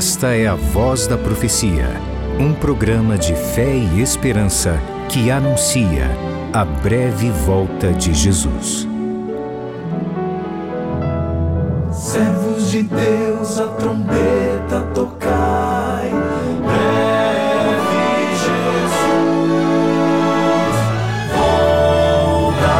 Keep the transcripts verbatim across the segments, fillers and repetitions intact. Esta é a Voz da Profecia, um programa de fé e esperança que anuncia a breve volta de Jesus. Servos de Deus, a trombeta tocai, breve Jesus voltará.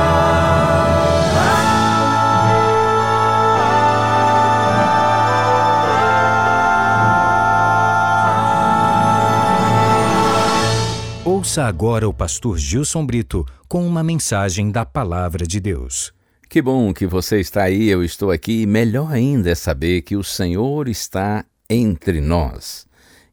Ouça agora o pastor Gilson Brito com uma mensagem da Palavra de Deus. Que bom que você está aí, eu estou aqui, e melhor ainda é saber que o Senhor está entre nós.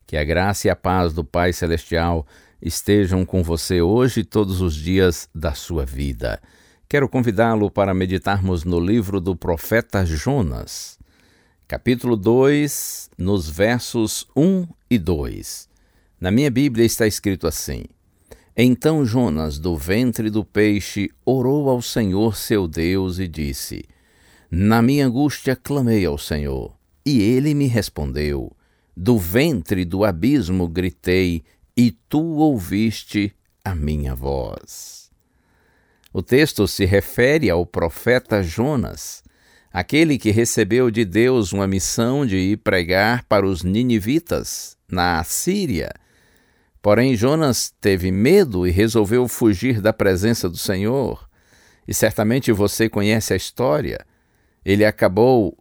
Que a graça e a paz do Pai Celestial estejam com você hoje e todos os dias da sua vida. Quero convidá-lo para meditarmos no livro do profeta Jonas, capítulo dois, nos versos um e dois. Na minha Bíblia está escrito assim: Então Jonas, do ventre do peixe, orou ao Senhor seu Deus e disse: Na minha angústia clamei ao Senhor, e ele me respondeu. Do ventre do abismo gritei, e tu ouviste a minha voz. O texto se refere ao profeta Jonas, aquele que recebeu de Deus uma missão de ir pregar para os ninivitas, na Assíria. Porém, Jonas teve medo e resolveu fugir da presença do Senhor. E certamente você conhece a história. Ele acabou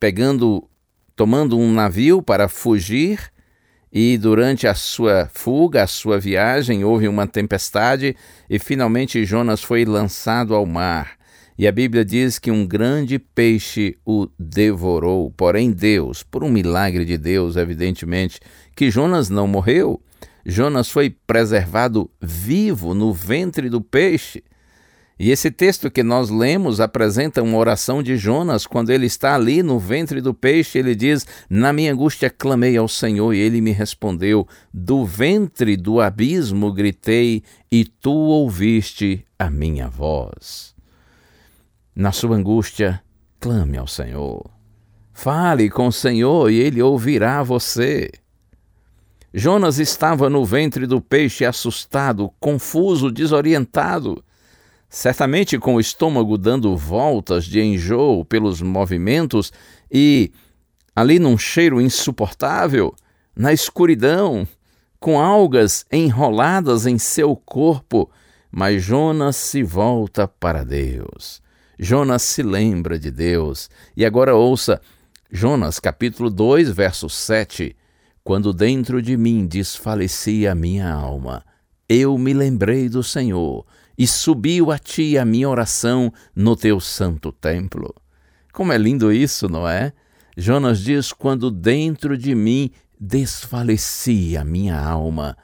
pegando, tomando um navio para fugir, e durante a sua fuga, a sua viagem, houve uma tempestade e finalmente Jonas foi lançado ao mar. E a Bíblia diz que um grande peixe o devorou. Porém Deus, por um milagre de Deus, evidentemente, que Jonas não morreu. Jonas foi preservado vivo no ventre do peixe. E esse texto que nós lemos apresenta uma oração de Jonas. Quando ele está ali no ventre do peixe, ele diz: Na minha angústia clamei ao Senhor e ele me respondeu. Do ventre do abismo gritei e tu ouviste a minha voz. Na sua angústia, clame ao Senhor. Fale com o Senhor e ele ouvirá você. Jonas estava no ventre do peixe assustado, confuso, desorientado, certamente com o estômago dando voltas de enjoo pelos movimentos e ali num cheiro insuportável, na escuridão, com algas enroladas em seu corpo, mas Jonas se volta para Deus. Jonas se lembra de Deus. E agora ouça Jonas capítulo dois, verso sete. Quando dentro de mim desfalecia a minha alma, eu me lembrei do Senhor, e subiu a ti a minha oração no teu santo templo. Como é lindo isso, não é? Jonas diz: quando dentro de mim desfalecia a minha alma,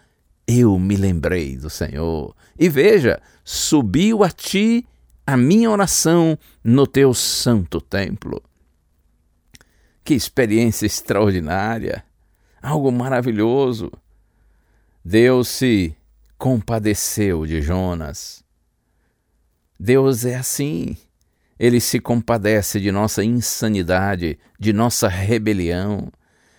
eu me lembrei do Senhor. E veja, subiu a ti a minha oração no teu santo templo. Que experiência extraordinária, algo maravilhoso. Deus se compadeceu de Jonas. Deus é assim. Ele se compadece de nossa insanidade, de nossa rebelião.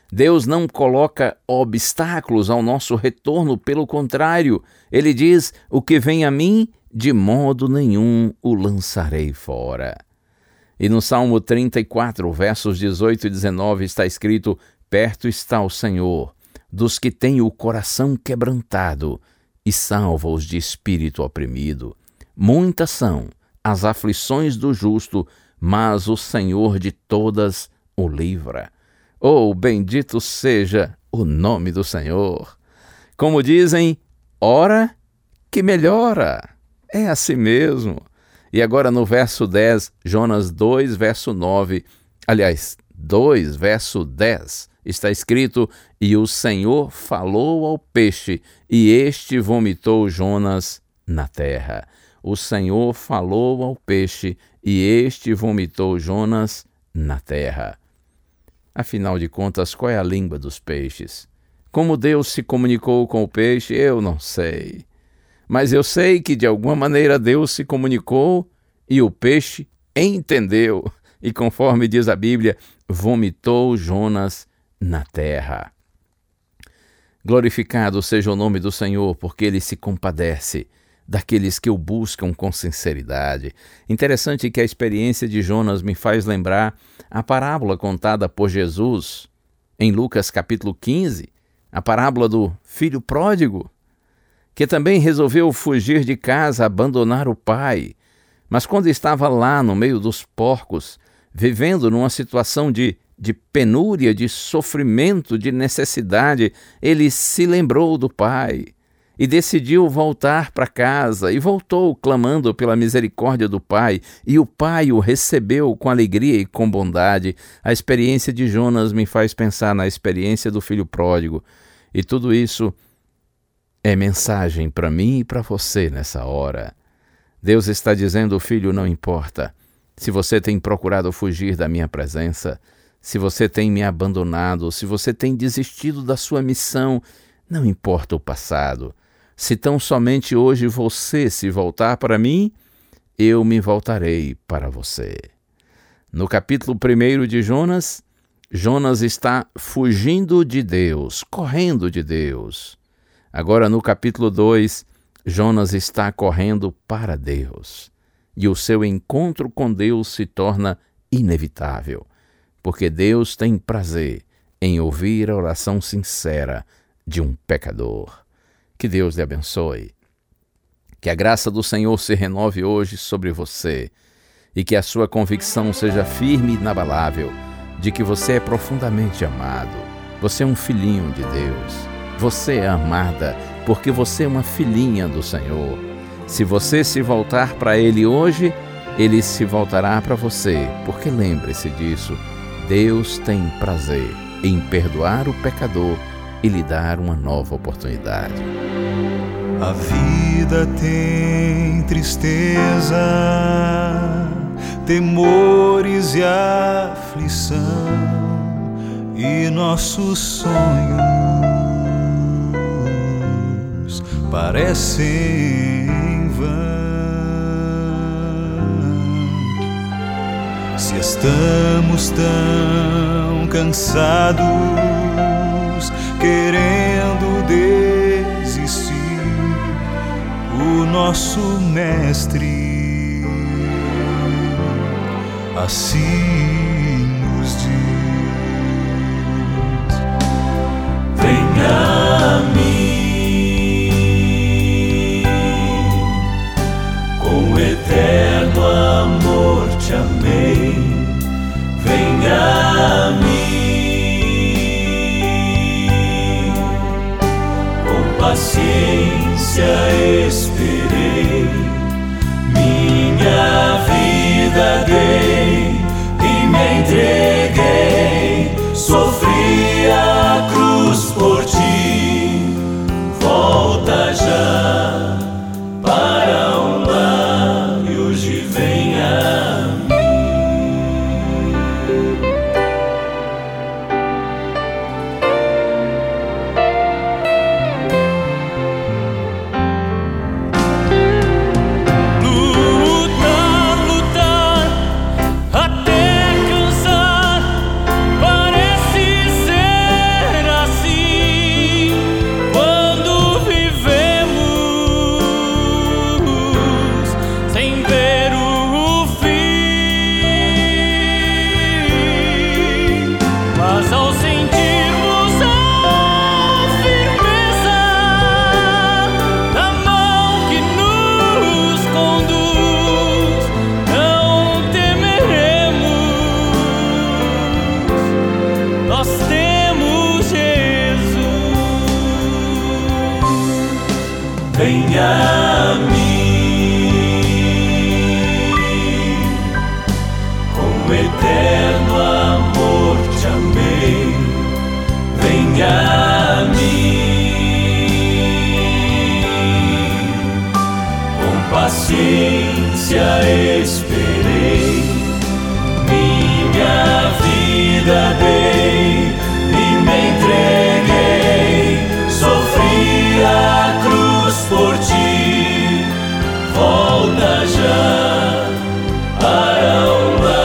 Deus não coloca obstáculos ao nosso retorno, pelo contrário, ele diz: o que vem a mim, de modo nenhum o lançarei fora. E no Salmo trinta e quatro, versos dezoito e dezenove, está escrito: Perto está o Senhor dos que têm o coração quebrantado e salva os de espírito oprimido. Muitas são as aflições do justo, mas o Senhor de todas o livra. Oh, bendito seja o nome do Senhor! Como dizem, ora que melhora! É assim mesmo. E agora no verso dez, Jonas dois, verso nove, aliás, dois, verso dez, está escrito: E o Senhor falou ao peixe, e este vomitou Jonas na terra. O Senhor falou ao peixe, e este vomitou Jonas na terra. Afinal de contas, qual é a língua dos peixes? Como Deus se comunicou com o peixe, eu não sei. Mas eu sei que de alguma maneira Deus se comunicou e o peixe entendeu. e, conforme diz a Bíblia, vomitou Jonas na terra. Glorificado seja o nome do Senhor, porque ele se compadece daqueles que o buscam com sinceridade. Interessante que a experiência de Jonas me faz lembrar a parábola contada por Jesus em Lucas capítulo quinze, a parábola do filho pródigo, que também resolveu fugir de casa, abandonar o pai. Mas quando estava lá no meio dos porcos, vivendo numa situação de, de penúria, de sofrimento, de necessidade, ele se lembrou do pai e decidiu voltar para casa, e voltou clamando pela misericórdia do pai, e o pai o recebeu com alegria e com bondade. A experiência de Jonas me faz pensar na experiência do filho pródigo, e tudo isso é mensagem para mim e para você nessa hora. Deus está dizendo: filho, não importa se você tem procurado fugir da minha presença, se você tem me abandonado, se você tem desistido da sua missão, não importa o passado. Se tão somente hoje você se voltar para mim, eu me voltarei para você. No capítulo primeiro de Jonas, Jonas está fugindo de Deus, correndo de Deus. Agora, no capítulo dois, Jonas está correndo para Deus, e o seu encontro com Deus se torna inevitável, porque Deus tem prazer em ouvir a oração sincera de um pecador. Que Deus lhe abençoe, que a graça do Senhor se renove hoje sobre você, e que a sua convicção seja firme e inabalável de que você é profundamente amado. Você é um filhinho de Deus, você é amada, porque você é uma filhinha do Senhor. Se você se voltar para Ele hoje, Ele se voltará para você, porque lembre-se disso: Deus tem prazer em perdoar o pecador e lhe dar uma nova oportunidade. A vida tem tristeza, temores e aflição, e nossos sonhos parecem em vão. Se estamos tão cansados, querendo desistir, o nosso mestre assim nos diz: venha a mim, com eterno amor te amei, venha a mim. Paciência esperei, minha vida dei e me entreguei, sofri a cruz por ti, volta já para o lar e hoje vem a mim. Venha a mim, com eterno amor te amei, venha a mim, com paciência esperei, minha vida dei e me entreguei, sofri a cruz por ti, volta já para o lar.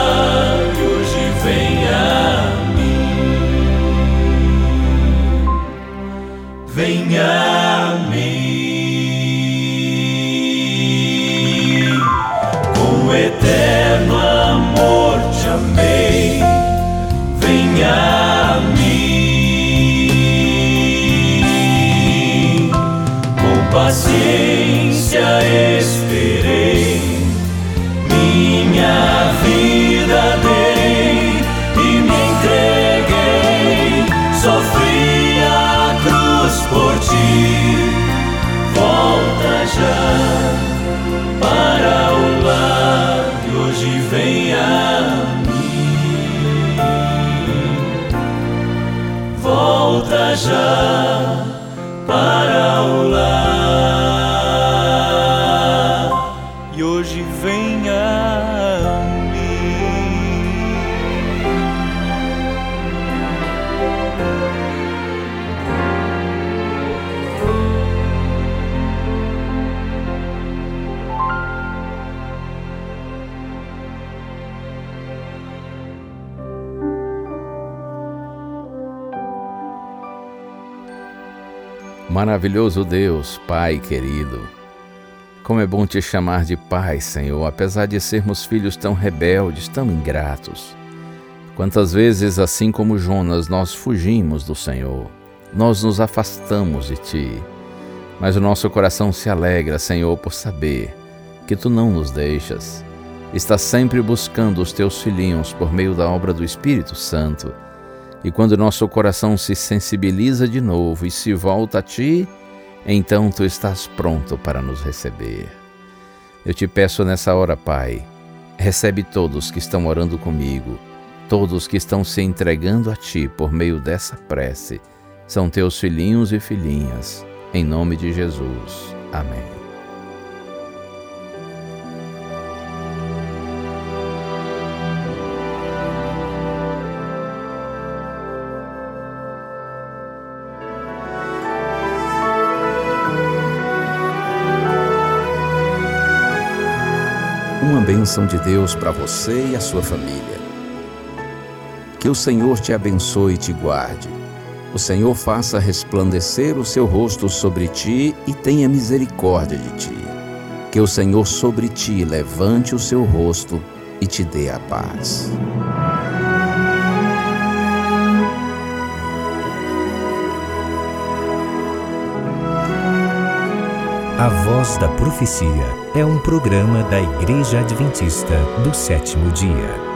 vem a mim. Com eterno amor te amei, vem a mim. Com paciência esperei, minha vida dei e me entreguei, sofri a cruz por ti. Volta já para o lar e hoje vem a mim. Volta já para o lar e hoje vem a mim. Maravilhoso Deus, Pai querido, como é bom te chamar de Pai, Senhor, apesar de sermos filhos tão rebeldes, tão ingratos. Quantas vezes, assim como Jonas, nós fugimos do Senhor, nós nos afastamos de Ti, mas o nosso coração se alegra, Senhor, por saber que Tu não nos deixas, estás sempre buscando os Teus filhinhos por meio da obra do Espírito Santo. E quando nosso coração se sensibiliza de novo e se volta a Ti, então Tu estás pronto para nos receber. Eu te peço nessa hora, Pai, recebe todos que estão orando comigo, todos que estão se entregando a Ti por meio dessa prece. São Teus filhinhos e filhinhas, em nome de Jesus. Amém. Uma bênção de Deus para você e a sua família. Que o Senhor te abençoe e te guarde. O Senhor faça resplandecer o seu rosto sobre ti e tenha misericórdia de ti. Que o Senhor sobre ti levante o seu rosto e te dê a paz. A Voz da Profecia é um programa da Igreja Adventista do Sétimo Dia.